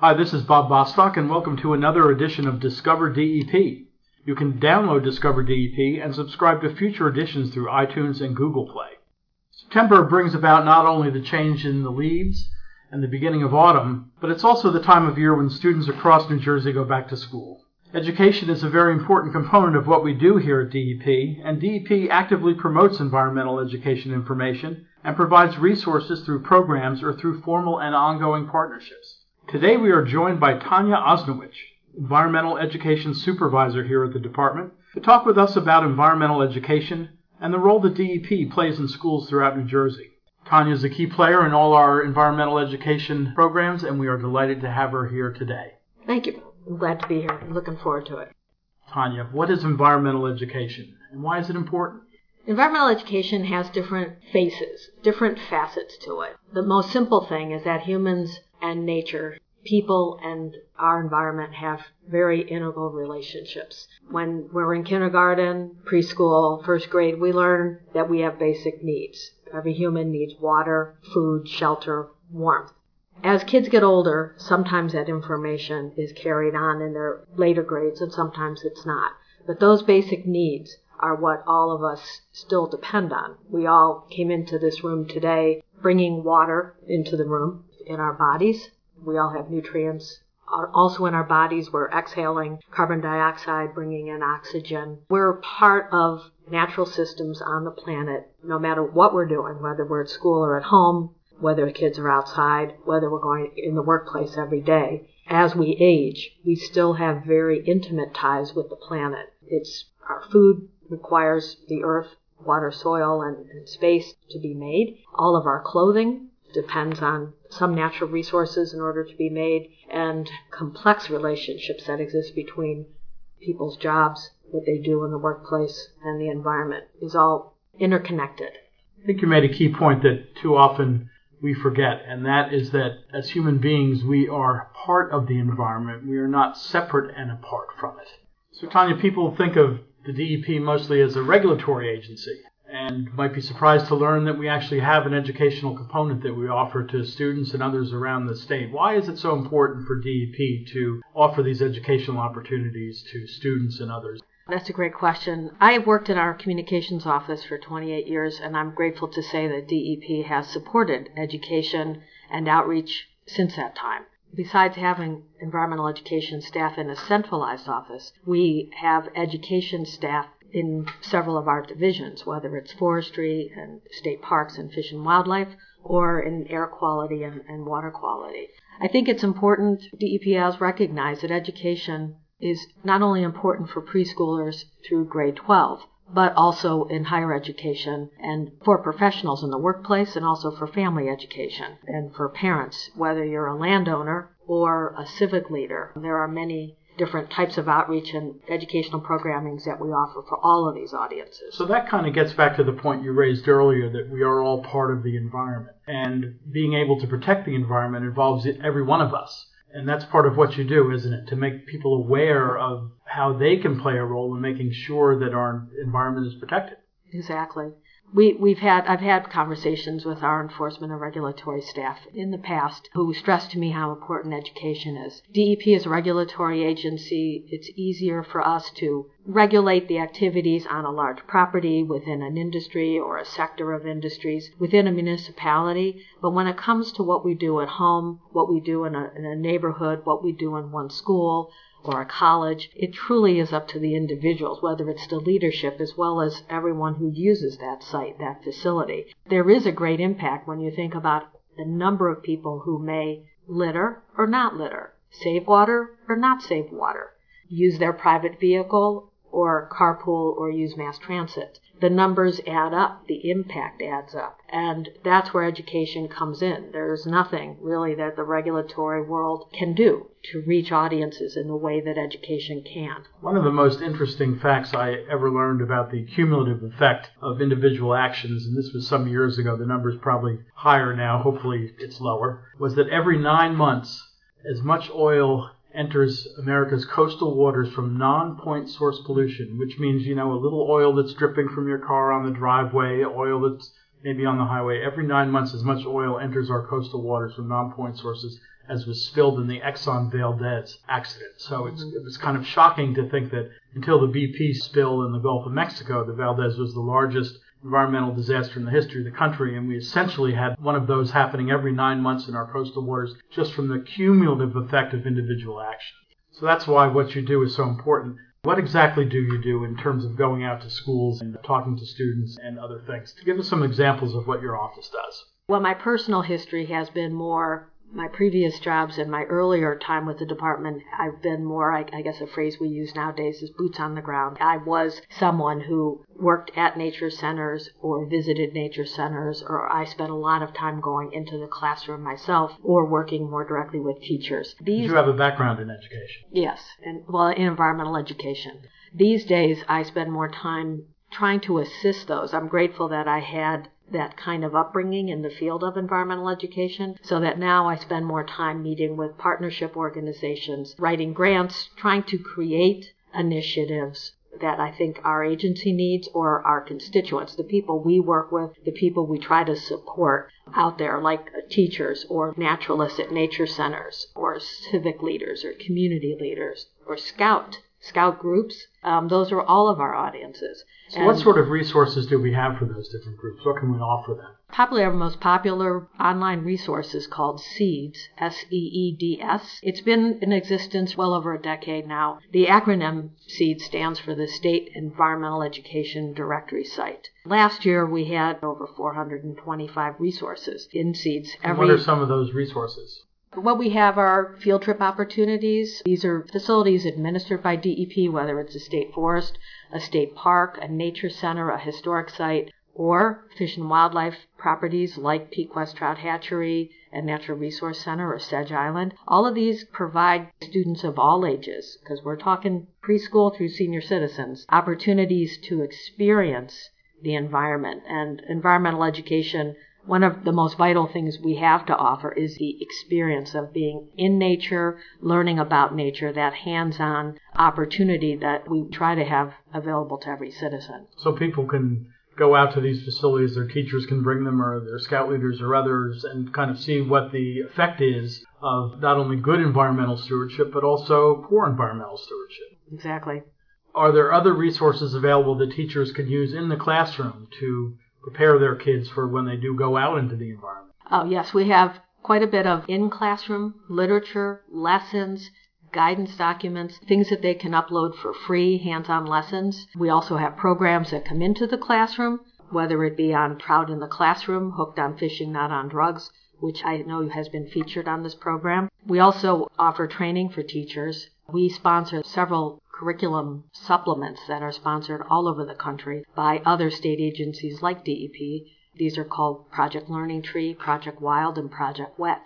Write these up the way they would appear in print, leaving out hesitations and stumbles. Hi, this is Bob Bostock, and welcome to another edition of Discover DEP. You can download Discover DEP and subscribe to future editions through iTunes and Google Play. September brings about not only the change in the leaves and the beginning of autumn, but it's also the time of year when students across New Jersey go back to school. Education is a very important component of what we do here at DEP, and DEP actively promotes environmental education information and provides resources through programs or through formal and ongoing partnerships. Today we are joined by Tanya Osnowich, Environmental Education Supervisor here at the department, to talk with us about environmental education and the role that DEP plays in schools throughout New Jersey. Tanya is a key player in all our environmental education programs, and we are delighted to have her here today. Thank you. I'm glad to be here. I'm looking forward to it. Tanya, what is environmental education, and why is it important? Environmental education has different faces, different facets to it. The most simple thing is that humans and nature, people and our environment have very integral relationships. When we're in kindergarten, preschool, first grade, we learn that we have basic needs. Every human needs water, food, shelter, warmth. As kids get older, sometimes that information is carried on in their later grades and sometimes it's not. But those basic needs are what all of us still depend on. We all came into this room today bringing water into the room. In our bodies, we all have nutrients. Also in our bodies, we're exhaling carbon dioxide, bringing in oxygen. We're part of natural systems on the planet, no matter what we're doing, whether we're at school or at home, whether kids are outside, whether we're going in the workplace every day. As we age, we still have very intimate ties with the planet. It's our food requires the earth, water, soil, and space to be made. All of our clothing depends on some natural resources in order to be made, and complex relationships that exist between people's jobs, what they do in the workplace, and the environment is all interconnected. I think you made a key point that too often we forget, and that is that as human beings, we are part of the environment. We are not separate and apart from it. So, Tanya, people think of the DEP mostly as a regulatory agency, and might be surprised to learn that we actually have an educational component that we offer to students and others around the state. Why is it so important for DEP to offer these educational opportunities to students and others? That's a great question. I have worked in our communications office for 28 years, and I'm grateful to say that DEP has supported education and outreach since that time. Besides having environmental education staff in a centralized office, we have education staff in several of our divisions, whether it's forestry and state parks and fish and wildlife, or in air quality and water quality. I think it's important DEP has recognized that education is not only important for preschoolers through grade 12, but also in higher education and for professionals in the workplace and also for family education and for parents, whether you're a landowner or a civic leader. There are many different types of outreach and educational programmings that we offer for all of these audiences. So that kind of gets back to the point you raised earlier that we are all part of the environment. And being able to protect the environment involves every one of us. And that's part of what you do, isn't it? To make people aware of how they can play a role in making sure that our environment is protected. Exactly. I've had conversations with our enforcement and regulatory staff in the past who stressed to me how important education is. DEP is a regulatory agency. It's easier for us to regulate the activities on a large property within an industry or a sector of industries within a municipality. But when it comes to what we do at home, what we do in a neighborhood, what we do in one school, or a college, it truly is up to the individuals, whether it's the leadership as well as everyone who uses that site, that facility. There is a great impact when you think about the number of people who may litter or not litter, save water or not save water, use their private vehicle or carpool or use mass transit. The numbers add up, the impact adds up, and that's where education comes in. There's nothing really that the regulatory world can do to reach audiences in the way that education can. One of the most interesting facts I ever learned about the cumulative effect of individual actions, and this was some years ago, the number's probably higher now, hopefully it's lower, was that every 9 months, as much oil enters America's coastal waters from non-point source pollution, which means, you know, a little oil that's dripping from your car on the driveway, oil that's maybe on the highway. Every 9 months, as much oil enters our coastal waters from non-point sources as was spilled in the Exxon Valdez accident. So it was kind of shocking to think that until the BP spill in the Gulf of Mexico, the Valdez was the largest environmental disaster in the history of the country, and we essentially had one of those happening every 9 months in our coastal waters just from the cumulative effect of individual action. So that's why what you do is so important. What exactly do you do in terms of going out to schools and talking to students and other things? To give us some examples of what your office does. Well, my personal history has been more my previous jobs and my earlier time with the department. I've been more, I guess a phrase we use nowadays is boots on the ground. I was someone who worked at nature centers or visited nature centers, or I spent a lot of time going into the classroom myself or working more directly with teachers. Did you have a background in education? Yes, in environmental education. These days, I spend more time trying to assist those. I'm grateful that I had that kind of upbringing in the field of environmental education, so that now I spend more time meeting with partnership organizations, writing grants, trying to create initiatives that I think our agency needs or our constituents, the people we work with, the people we try to support out there, like teachers or naturalists at nature centers or civic leaders or community leaders or scout groups. Those are all of our audiences. So what sort of resources do we have for those different groups? What can we offer them? Probably our most popular online resource is called SEEDS, SEEDS. It's been in existence well over a decade now. The acronym SEEDS stands for the State Environmental Education Directory Site. Last year, we had over 425 resources in SEEDS. What are some of those resources? What we have are field trip opportunities. These are facilities administered by DEP, whether it's a state forest, a state park, a nature center, a historic site, or fish and wildlife properties like Pequest Trout Hatchery and Natural Resource Center or Sedge Island. All of these provide students of all ages, because we're talking preschool through senior citizens, opportunities to experience the environment and environmental education. One of the most vital things we have to offer is the experience of being in nature, learning about nature, that hands-on opportunity that we try to have available to every citizen. So people can go out to these facilities, their teachers can bring them or their scout leaders or others, and kind of see what the effect is of not only good environmental stewardship, but also poor environmental stewardship. Exactly. Are there other resources available that teachers can use in the classroom to prepare their kids for when they do go out into the environment? Oh, yes, we have quite a bit of in-classroom literature, lessons, guidance documents, things that they can upload for free, hands-on lessons. We also have programs that come into the classroom, whether it be on Proud in the Classroom, Hooked on Fishing, Not on Drugs, which I know has been featured on this program. We also offer training for teachers. We sponsor several curriculum supplements that are sponsored all over the country by other state agencies like DEP. These are called Project Learning Tree, Project Wild, and Project Wet.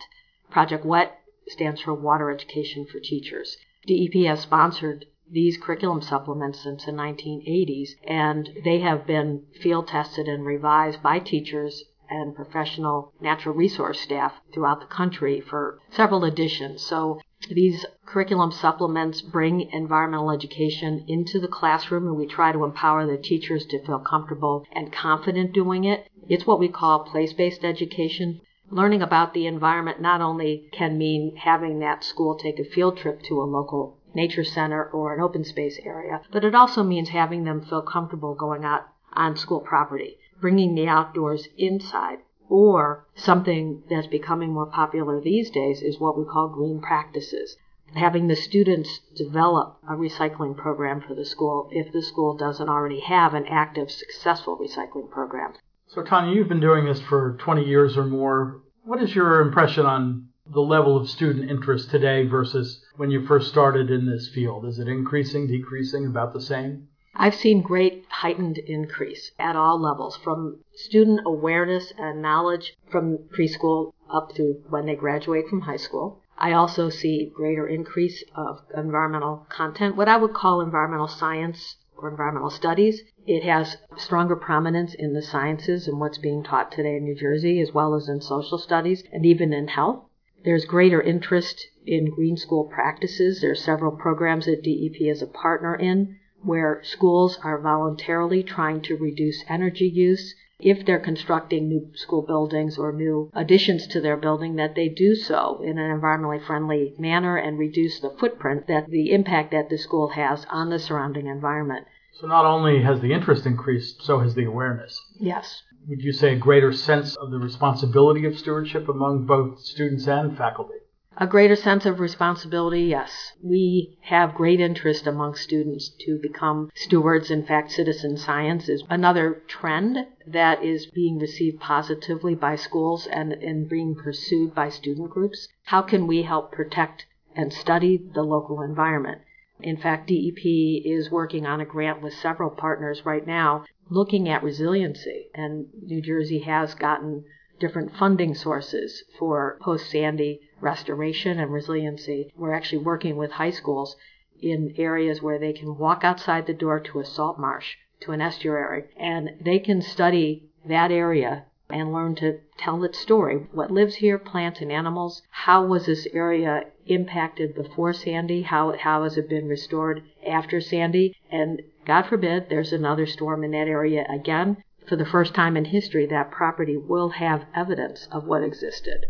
Project Wet stands for Water Education for Teachers. DEP has sponsored these curriculum supplements since the 1980s, and they have been field tested and revised by teachers and professional natural resource staff throughout the country for several editions. So these curriculum supplements bring environmental education into the classroom, and we try to empower the teachers to feel comfortable and confident doing it. It's what we call place-based education. Learning about the environment not only can mean having that school take a field trip to a local nature center or an open space area, but it also means having them feel comfortable going out on school property, bringing the outdoors inside. Or something that's becoming more popular these days is what we call green practices. Having the students develop a recycling program for the school if the school doesn't already have an active, successful recycling program. So, Tanya, you've been doing this for 20 years or more. What is your impression on the level of student interest today versus when you first started in this field? Is it increasing, decreasing, about the same? I've seen great heightened increase at all levels, from student awareness and knowledge from preschool up through when they graduate from high school. I also see greater increase of environmental content, what I would call environmental science or environmental studies. It has stronger prominence in the sciences and what's being taught today in New Jersey, as well as in social studies and even in health. There's greater interest in green school practices. There are several programs that DEP is a partner in where schools are voluntarily trying to reduce energy use. If they're constructing new school buildings or new additions to their building, that they do so in an environmentally friendly manner and reduce the footprint, that the impact that the school has on the surrounding environment. So not only has the interest increased, so has the awareness. Yes. Would you say a greater sense of the responsibility of stewardship among both students and faculty? A greater sense of responsibility, yes. We have great interest among students to become stewards. In fact, citizen science is another trend that is being received positively by schools and being pursued by student groups. How can we help protect and study the local environment? In fact, DEP is working on a grant with several partners right now looking at resiliency, and New Jersey has gotten different funding sources for post-Sandy restoration and resiliency. We're actually working with high schools in areas where they can walk outside the door to a salt marsh, to an estuary, and they can study that area and learn to tell its story. What lives here, plants and animals, how was this area impacted before Sandy, how has it been restored after Sandy, and God forbid there's another storm in that area again. For the first time in history, that property will have evidence of what existed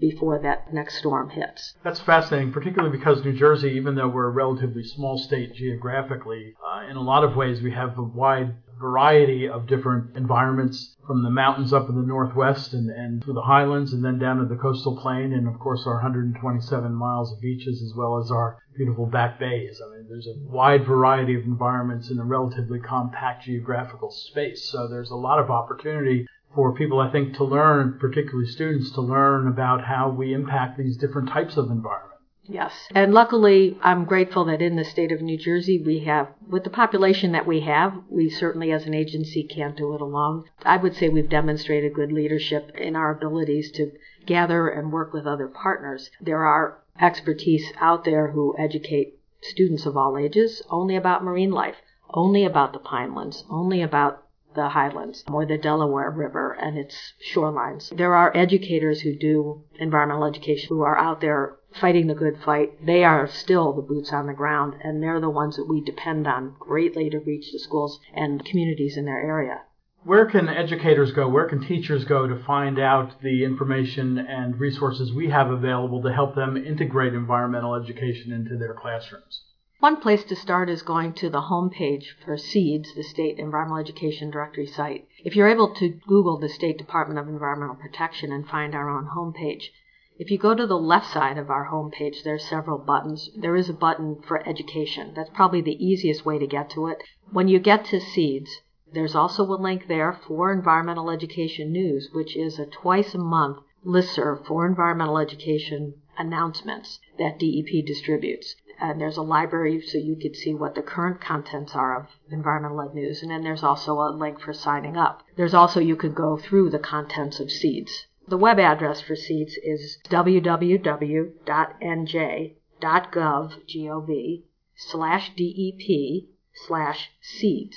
before that next storm hits. That's fascinating, particularly because New Jersey, even though we're a relatively small state geographically, in a lot of ways we have a wide variety of different environments, from the mountains up in the northwest and through the highlands and then down to the coastal plain, and of course our 127 miles of beaches as well as our beautiful back bays. I mean, there's a wide variety of environments in a relatively compact geographical space, so there's a lot of opportunity for people, I think, to learn, particularly students, to learn about how we impact these different types of environments. Yes, and luckily I'm grateful that in the state of New Jersey we have, with the population that we have, we certainly as an agency can't do it alone. I would say we've demonstrated good leadership in our abilities to gather and work with other partners. There are expertise out there who educate students of all ages only about marine life, only about the Pinelands, only about the Highlands or the Delaware River and its shorelines. There are educators who do environmental education who are out there fighting the good fight. They are still the boots on the ground, and they're the ones that we depend on greatly to reach the schools and communities in their area. Where can educators go? Where can teachers go to find out the information and resources we have available to help them integrate environmental education into their classrooms? One place to start is going to the homepage for SEEDS, the State Environmental Education Directory site. If you're able to Google the State Department of Environmental Protection and find our own homepage, if you go to the left side of our homepage, there are several buttons. There is a button for education. That's probably the easiest way to get to it. When you get to SEEDS, there's also a link there for Environmental Education News, which is a twice-a-month listserv for environmental education announcements that DEP distributes. And there's a library so you could see what the current contents are of environmental news. And then there's also a link for signing up. There's also, you could go through the contents of SEEDS. The web address for SEEDS is www.nj.gov/DEP/SEEDS.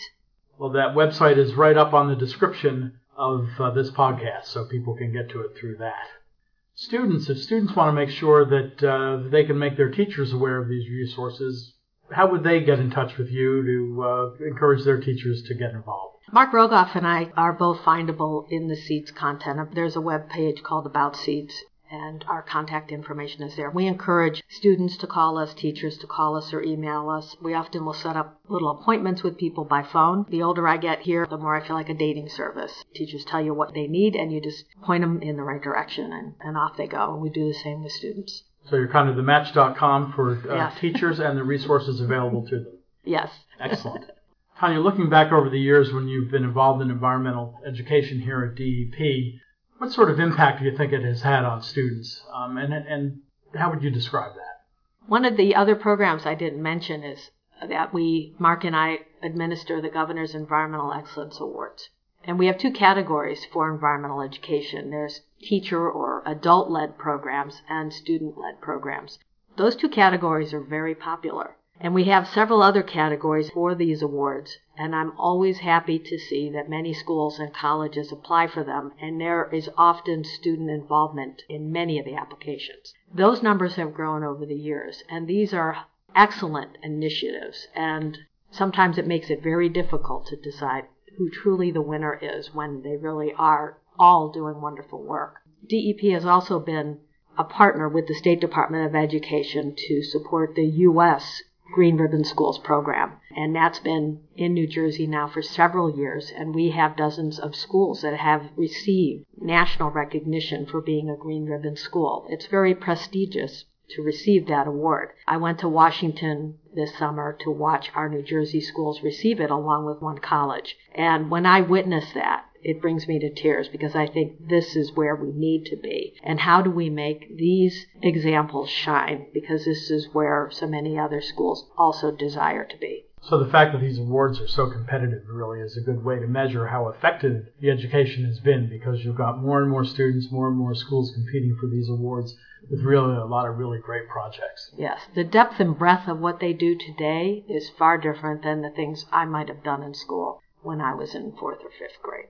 Well, that website is right up on the description of this podcast, so people can get to it through that. Students, if students want to make sure that they can make their teachers aware of these resources, how would they get in touch with you to encourage their teachers to get involved? Mark Rogoff and I are both findable in the SEEDS content. There's a web page called About SEEDS, and our contact information is there. We encourage students to call us, teachers to call us or email us. We often will set up little appointments with people by phone. The older I get here, the more I feel like a dating service. Teachers tell you what they need, and you just point them in the right direction, and off they go. And we do the same with students. So you're kind of the match.com for yes. Teachers and the resources available to them. Yes. Excellent. Tanya, looking back over the years when you've been involved in environmental education here at DEP, what sort of impact do you think it has had on students, and how would you describe that? One of the other programs I didn't mention is that Mark and I administer the Governor's Environmental Excellence Awards. And we have two categories for environmental education. There's teacher or adult-led programs and student-led programs. Those two categories are very popular. And we have several other categories for these awards, and I'm always happy to see that many schools and colleges apply for them, and there is often student involvement in many of the applications. Those numbers have grown over the years, and these are excellent initiatives, and sometimes it makes it very difficult to decide who truly the winner is when they really are all doing wonderful work. DEP has also been a partner with the State Department of Education to support the U.S. Green Ribbon Schools program, and that's been in New Jersey now for several years, and we have dozens of schools that have received national recognition for being a Green Ribbon school. It's very prestigious to receive that award. I went to Washington this summer to watch our New Jersey schools receive it along with one college, and when I witnessed that, it brings me to tears because I think this is where we need to be. And how do we make these examples shine? Because this is where so many other schools also desire to be. So the fact that these awards are so competitive really is a good way to measure how effective the education has been, because you've got more and more students, more and more schools competing for these awards with really a lot of really great projects. Yes, the depth and breadth of what they do today is far different than the things I might have done in school when I was in 4th or 5th grade.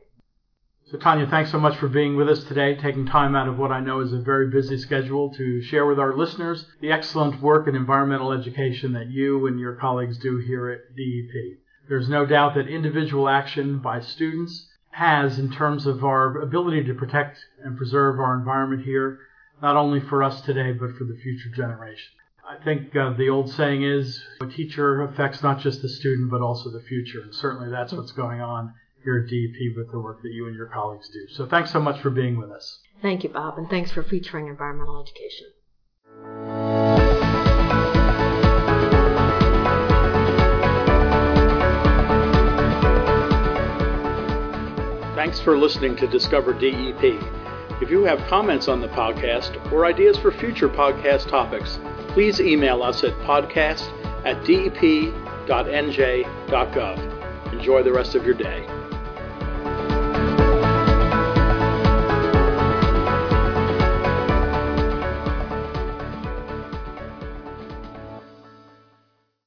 So Tanya, thanks so much for being with us today, taking time out of what I know is a very busy schedule to share with our listeners the excellent work in environmental education that you and your colleagues do here at DEP. There's no doubt that individual action by students has, in terms of our ability to protect and preserve our environment here, not only for us today, but for the future generation. I think the old saying is, a teacher affects not just the student, but also the future, and certainly that's what's going on here at DEP with the work that you and your colleagues do. So thanks so much for being with us. Thank you, Bob, and thanks for featuring environmental education. Thanks for listening to Discover DEP. If you have comments on the podcast or ideas for future podcast topics, please email us at podcast@dep.nj.gov. Enjoy the rest of your day.